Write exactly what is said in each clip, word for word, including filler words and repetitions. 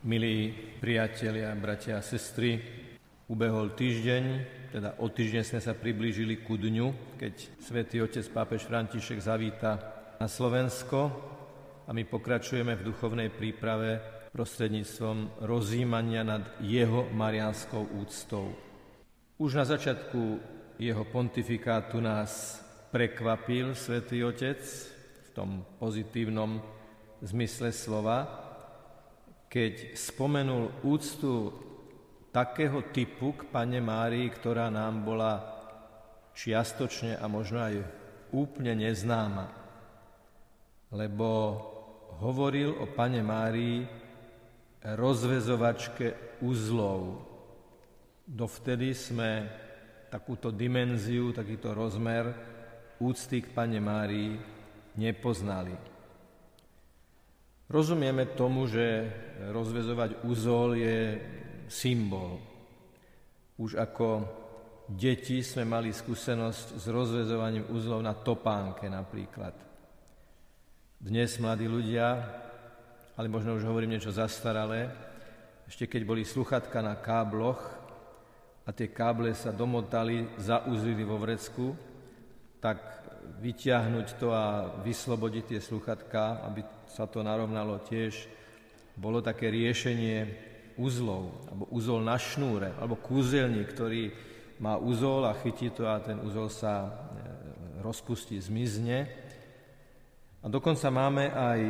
Milí priatelia, bratia a sestry, ubehol týždeň, teda o týždeň sme sa priblížili ku dňu, keď Svätý Otec pápež František zavíta na Slovensko a my pokračujeme v duchovnej príprave prostredníctvom rozjímania nad jeho mariánskou úctou. Už na začiatku jeho pontifikátu nás prekvapil Svätý Otec v tom pozitívnom zmysle slova, keď spomenul úctu takého typu k Panne Márii, ktorá nám bola čiastočne a možno aj úplne neznáma. Lebo hovoril o Panne Márii rozväzovačke uzlov. Dovtedy sme takúto dimenziu, takýto rozmer úcty k Panne Márii nepoznali. Rozumieme tomu, že rozväzovať uzol je symbol. Už ako deti sme mali skúsenosť s rozväzovaním uzlov na topánke napríklad. Dnes mladí ľudia, ale možno už hovorím niečo zastaralé, ešte keď boli sluchatka na kábloch a tie káble sa domotali, zauzlili vo vrecku, tak vyťahnuť to a vyslobodiť tie sluchatka, aby sa to narovnalo tiež, bolo také riešenie uzlov, alebo uzol na šnúre, alebo kúzelník, ktorý má uzol a chytí to a ten uzol sa rozpustí, zmizne. A dokonca máme aj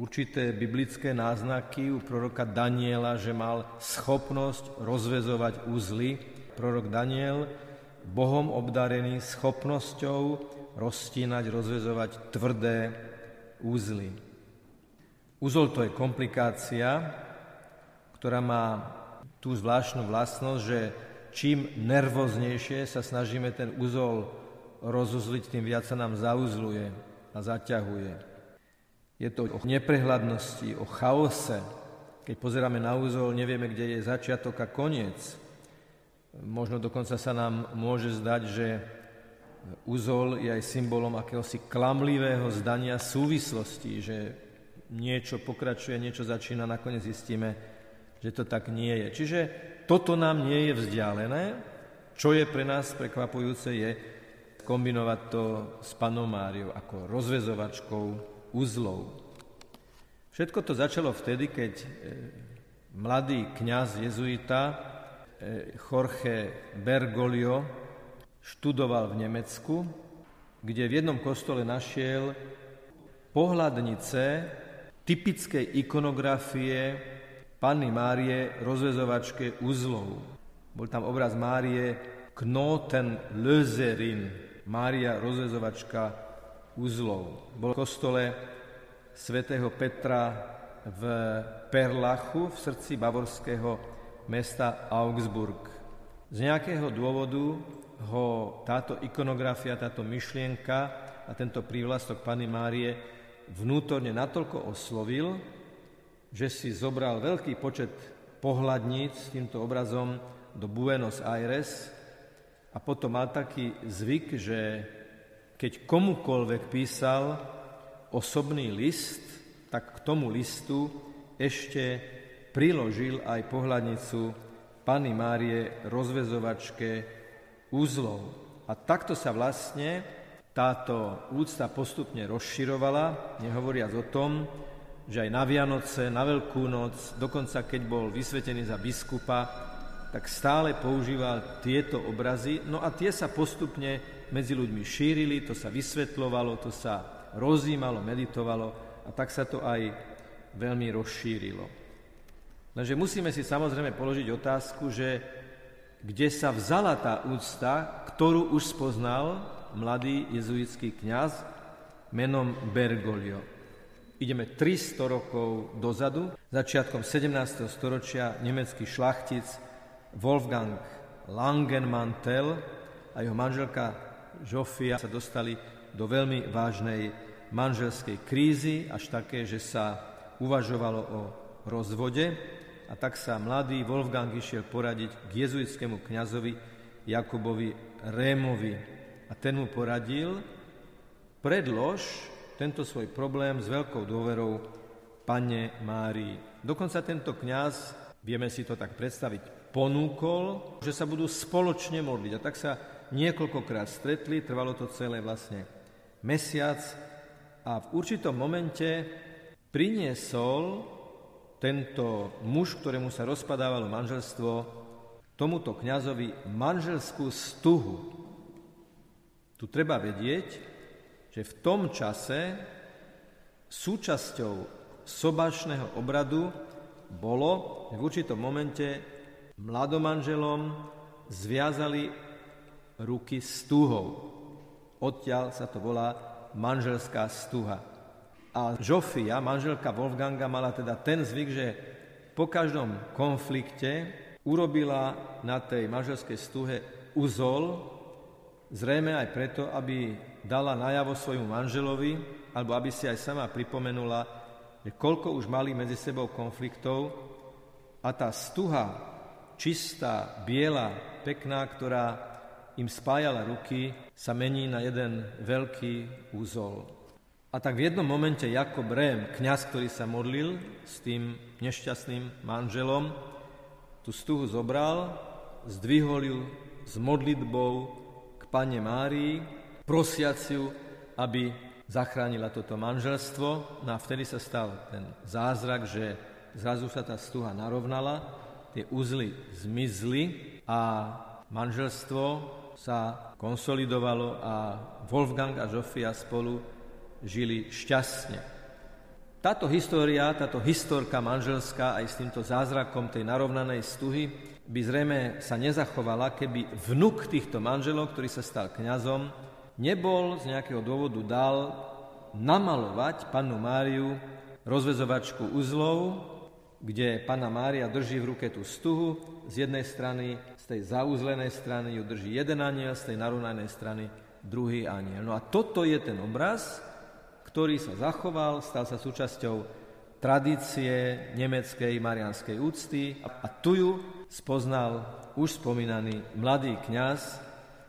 určité biblické náznaky u proroka Daniela, že mal schopnosť rozväzovať uzly. Prorok Daniel Bohom obdarený schopnosťou roztínať, rozväzovať tvrdé úzly. Úzol to je komplikácia, ktorá má tú zvláštnu vlastnosť, že čím nervóznejšie sa snažíme ten úzol rozuzliť, tým viac sa nám zauzluje a zaťahuje. Je to o neprehľadnosti, o chaose. Keď pozeráme na úzol, nevieme, kde je začiatok a koniec. Možno dokonca sa nám môže zdať, že uzol je aj symbolom akéhosi klamlivého zdania súvislosti, že niečo pokračuje, niečo začína, nakoniec zistíme, že to tak nie je. Čiže toto nám nie je vzdialené. Čo je pre nás prekvapujúce, je kombinovať to s Pannou Máriou ako rozväzovačkou uzlov. Všetko to začalo vtedy, keď mladý kňaz jezuita Jorge Bergoglio študoval v Nemecku, kde v jednom kostole našiel pohľadnice typickej ikonografie Panny Márie rozväzovačke uzlov. Bol tam obraz Márie Knotenlöserin, Mária rozväzovačka uzlov. Bol v kostole svätého Petra v Perlachu, v srdci bavorského mesta Augsburg. Z nejakého dôvodu ho táto ikonografia, táto myšlienka a tento prívlastok Panny Márie vnútorne natoľko oslovil, že si zobral veľký počet pohľadníc s týmto obrazom do Buenos Aires a potom mal taký zvyk, že keď komukoľvek písal osobný list, tak k tomu listu ešte priložil aj pohľadnicu Panny Márie rozväzovačke uzlov. A takto sa vlastne táto úcta postupne rozširovala, nehovoriac o tom, že aj na Vianoce, na Veľkú noc, dokonca keď bol vysvetený za biskupa, tak stále používal tieto obrazy. No a tie sa postupne medzi ľuďmi šírili, to sa vysvetľovalo, to sa rozjímalo, meditovalo a tak sa to aj veľmi rozšírilo. Lenže musíme si samozrejme položiť otázku, že kde sa vzala tá úcta, ktorú už spoznal mladý jezuitský kňaz menom Bergoglio. Ideme tristo rokov dozadu, začiatkom sedemnásteho storočia nemecký šlachtic Wolfgang Langenmantel a jeho manželka Zofia sa dostali do veľmi vážnej manželskej krízy, až také, že sa uvažovalo o rozvode. A tak sa mladý Wolfgang išiel poradiť k jezuitskému kňazovi Jakobovi Rémovi. A ten mu poradil, predlož tento svoj problém s veľkou dôverou Panne Márii. Dokonca tento kňaz, vieme si to tak predstaviť, ponúkol, že sa budú spoločne modliť. A tak sa niekoľkokrát stretli, trvalo to celé vlastne mesiac a v určitom momente priniesol tento muž, ktorému sa rozpadávalo manželstvo, tomuto kňazovi manželskú stuhu. Tu treba vedieť, že v tom čase súčasťou sobašného obradu bolo, v určitom momente mladomanželom zviazali ruky stuhou. Odtiaľ sa to volá manželská stuha. A Zofia, manželka Wolfganga, mala teda ten zvyk, že po každom konflikte urobila na tej manželskej stuhe uzol, zrejme aj preto, aby dala najavo svojmu manželovi, alebo aby si aj sama pripomenula, že koľko už mali medzi sebou konfliktov a tá stuha, čistá, biela, pekná, ktorá im spájala ruky, sa mení na jeden veľký úzol. A tak v jednom momente Jakob Rém, kňaz, ktorý sa modlil s tým nešťastným manželom, tú stuhu zobral, zdvihol ju s modlitbou Pane Márii, prosiaciu, aby zachránila toto manželstvo. No a vtedy sa stal ten zázrak, že zrazu sa tá stuha narovnala, tie uzly zmizli a manželstvo sa konsolidovalo a Wolfgang a Zofia spolu žili šťastne. Táto história, táto historka manželská aj s týmto zázrakom tej narovnanej stuhy by zrejme sa nezachovala, keby vnuk týchto manželov, ktorý sa stal kňazom, nebol z nejakého dôvodu dal namalovať pannu Máriu rozväzovačku uzlov, kde panna Mária drží v ruke tú stuhu, z jednej strany, z tej zauzlenej strany ju drží jeden aniel, z tej narovnanej strany druhý aniel. No a toto je ten obraz, ktorý sa zachoval, stal sa súčasťou tradície nemeckej mariánskej úcty a tu ju spoznal už spomínaný mladý kňaz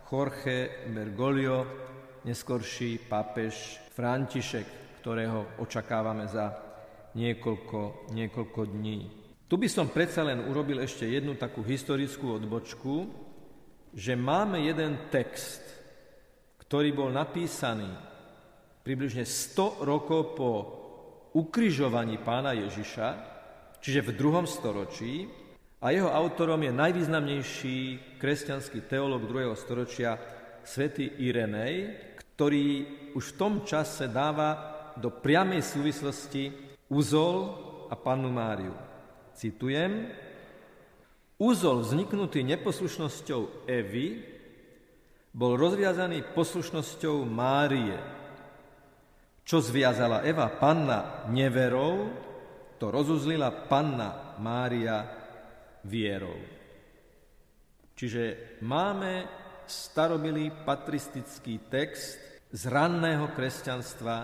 Jorge Bergoglio, neskorší pápež František, ktorého očakávame za niekoľko, niekoľko dní. Tu by som predsa len urobil ešte jednu takú historickú odbočku, že máme jeden text, ktorý bol napísaný približne sto rokov po ukrižovaní pána Ježiša, čiže v druhom storočí, a jeho autorom je najvýznamnejší kresťanský teológ druhého storočia svätý Irenej, ktorý už v tom čase dáva do priamej súvislosti uzol a pannu Máriu. Citujem: "Uzol vzniknutý neposlušnosťou Evy bol rozviazaný poslušnosťou Márie. Čo zviazala Eva, panna, neverou, to rozuzlila panna Mária vierou." Čiže máme starobylý patristický text z ranného kresťanstva,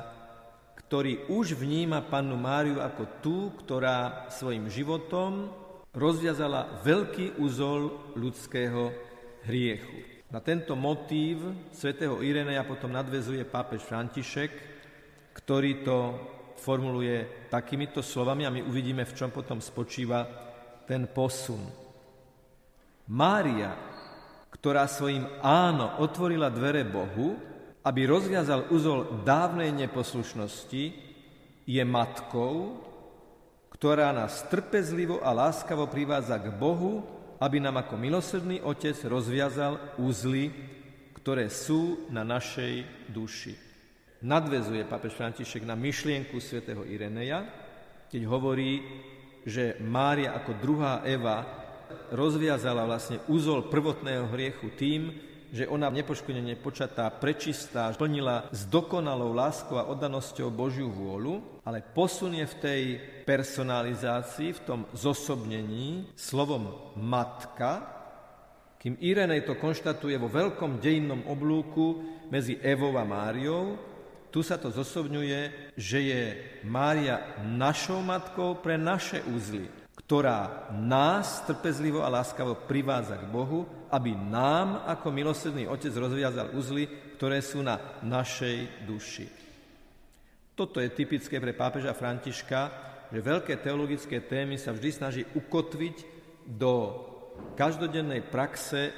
ktorý už vníma pannu Máriu ako tú, ktorá svojim životom rozviazala veľký uzol ľudského hriechu. Na tento motív svätého Ireneja potom nadväzuje pápež František, ktorý to formuluje takýmito slovami a my uvidíme, v čom potom spočíva ten posun. Mária, ktorá svojim áno otvorila dvere Bohu, aby rozviazal uzol dávnej neposlušnosti, je matkou, ktorá nás trpezlivo a láskavo privádza k Bohu, aby nám ako milosrdný otec rozviazal uzly, ktoré sú na našej duši. Nadväzuje pápež František na myšlienku svätého Ireneja, keď hovorí, že Mária ako druhá Eva rozviazala vlastne uzol prvotného hriechu tým, že ona nepoškodene počatá, prečistá, plnila s dokonalou láskou a oddanosťou Božiu vôľu, ale posunie v tej personalizácii, v tom zosobnení slovom matka, kým Irenej to konštatuje vo veľkom dejinnom oblúku medzi Evou a Máriou. Tu sa to zosobňuje, že je Mária našou matkou pre naše uzly, ktorá nás trpezlivo a láskavo privádza k Bohu, aby nám ako milosrdný otec rozviazal uzly, ktoré sú na našej duši. Toto je typické pre pápeža Františka, že veľké teologické témy sa vždy snaží ukotviť do každodennej praxe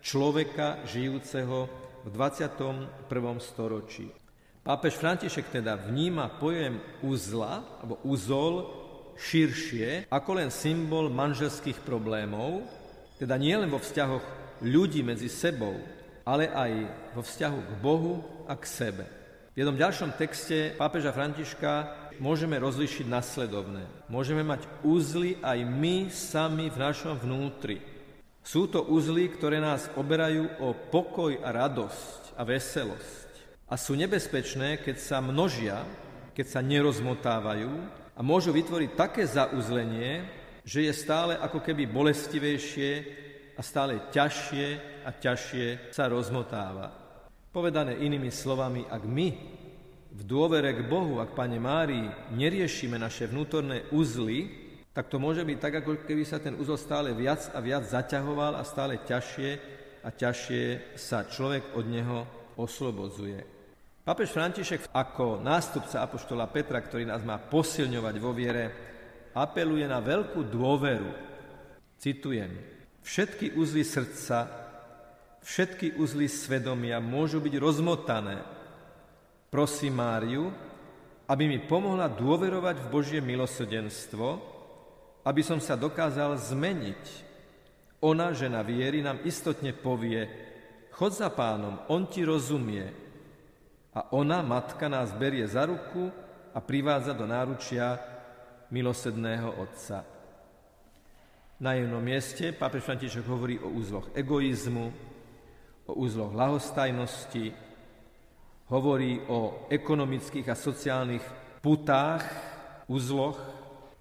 človeka žijúceho v dvadsiatom prvom storočí. Pápež František teda vníma pojem uzla, alebo uzol, širšie, ako len symbol manželských problémov, teda nie len vo vzťahoch ľudí medzi sebou, ale aj vo vzťahu k Bohu a k sebe. V jednom ďalšom texte pápeža Františka môžeme rozlíšiť nasledovné. Môžeme mať uzly aj my sami v našom vnútri. Sú to uzly, ktoré nás oberajú o pokoj a radosť a veselosť. A sú nebezpečné, keď sa množia, keď sa nerozmotávajú a môžu vytvoriť také zauzlenie, že je stále ako keby bolestivejšie a stále ťažšie a ťažšie sa rozmotáva. Povedané inými slovami, ak my v dôvere k Bohu, ak Pane Márii, neriešime naše vnútorné uzly, tak to môže byť tak, ako keby sa ten uzol stále viac a viac zaťahoval a stále ťažšie a ťažšie sa človek od neho oslobodzuje. Pápež František ako nástupca apoštola Petra, ktorý nás má posilňovať vo viere, apeluje na veľkú dôveru. Citujem. Všetky uzly srdca, všetky uzly svedomia môžu byť rozmotané. Prosím Máriu, aby mi pomohla dôverovať v Božie milosrdenstvo, aby som sa dokázal zmeniť. Ona, žena viery, nám istotne povie, chod za Pánom, on ti rozumie. A ona, matka, nás berie za ruku a privádza do náručia milosrdného Otca. Na jednom mieste pápež František hovorí o uzloch egoizmu, o uzloch ľahostajnosti, hovorí o ekonomických a sociálnych putách, uzloch,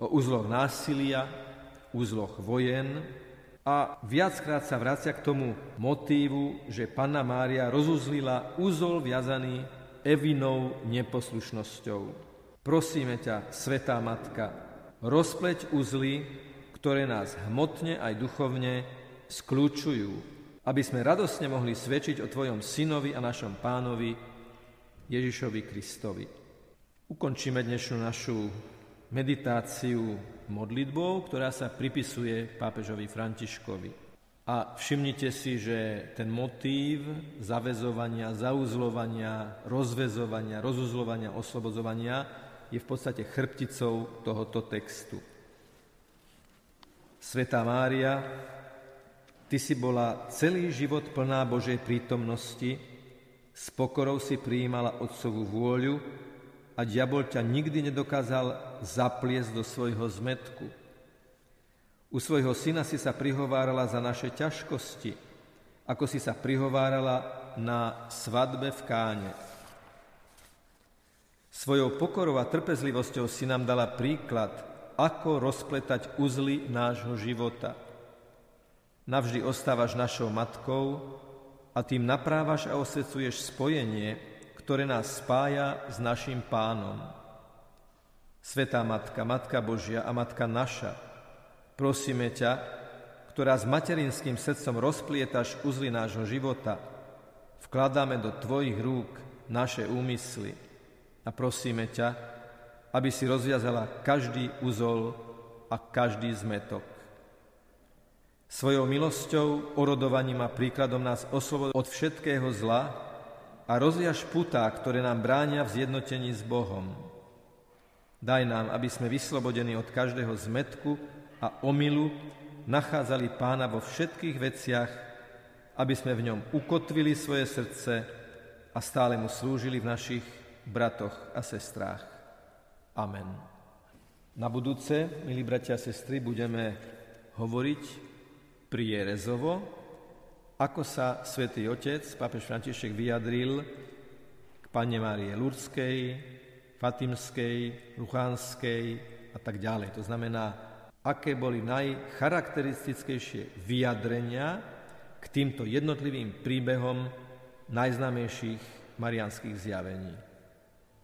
o uzloch násilia, uzloch vojen a viackrát sa vracia k tomu motívu, že Panna Mária rozuzlila uzol viazaný Evinou neposlušnosťou. Prosíme ťa, Svätá Matka, rozpleť uzly, ktoré nás hmotne aj duchovne skľučujú, aby sme radosne mohli svedčiť o Tvojom Synovi a našom Pánovi, Ježišovi Kristovi. Ukončíme dnešnú našu meditáciu modlitbou, ktorá sa pripisuje pápežovi Františkovi. A všimnite si, že ten motív zaväzovania, zauzlovania, rozväzovania, rozuzlovania, oslobodzovania je v podstate chrbticou tohoto textu. Svätá Mária, Ty si bola celý život plná Božej prítomnosti, s pokorou si prijímala Otcovú vôľu a diabol ťa nikdy nedokázal zapliesť do svojho zmätku. U svojho syna si sa prihovárala za naše ťažkosti, ako si sa prihovárala na svadbe v Káne. Svojou pokorou a trpezlivosťou si nám dala príklad, ako rozpletať uzly nášho života. Navždy ostávaš našou matkou a tým naprávaš a osvecuješ spojenie, ktoré nás spája s našim Pánom. Svätá Matka, Matka Božia a Matka naša, prosíme ťa, ktorá s materinským srdcom rozplietaš uzly nášho života, vkladáme do Tvojich rúk naše úmysly a prosíme ťa, aby si rozviazala každý uzol a každý zmätok. Svojou milosťou, orodovaním a príkladom nás oslobod od všetkého zla a rozviaž putá, ktoré nám bránia v zjednotení s Bohom. Daj nám, aby sme vyslobodení od každého zmätku a omylu nachádzali Pána vo všetkých veciach, aby sme v ňom ukotvili svoje srdce a stále mu slúžili v našich bratoch a sestrách. Amen. Na budúce, milí bratia a sestry, budeme hovoriť prierezovo, ako sa Svätý Otec, pápež František, vyjadril k Panne Márii Lurdskej, Fatimskej, Luhanskej a tak ďalej. To znamená, aké boli najcharakteristickejšie vyjadrenia k týmto jednotlivým príbehom najznámejších mariánskych zjavení.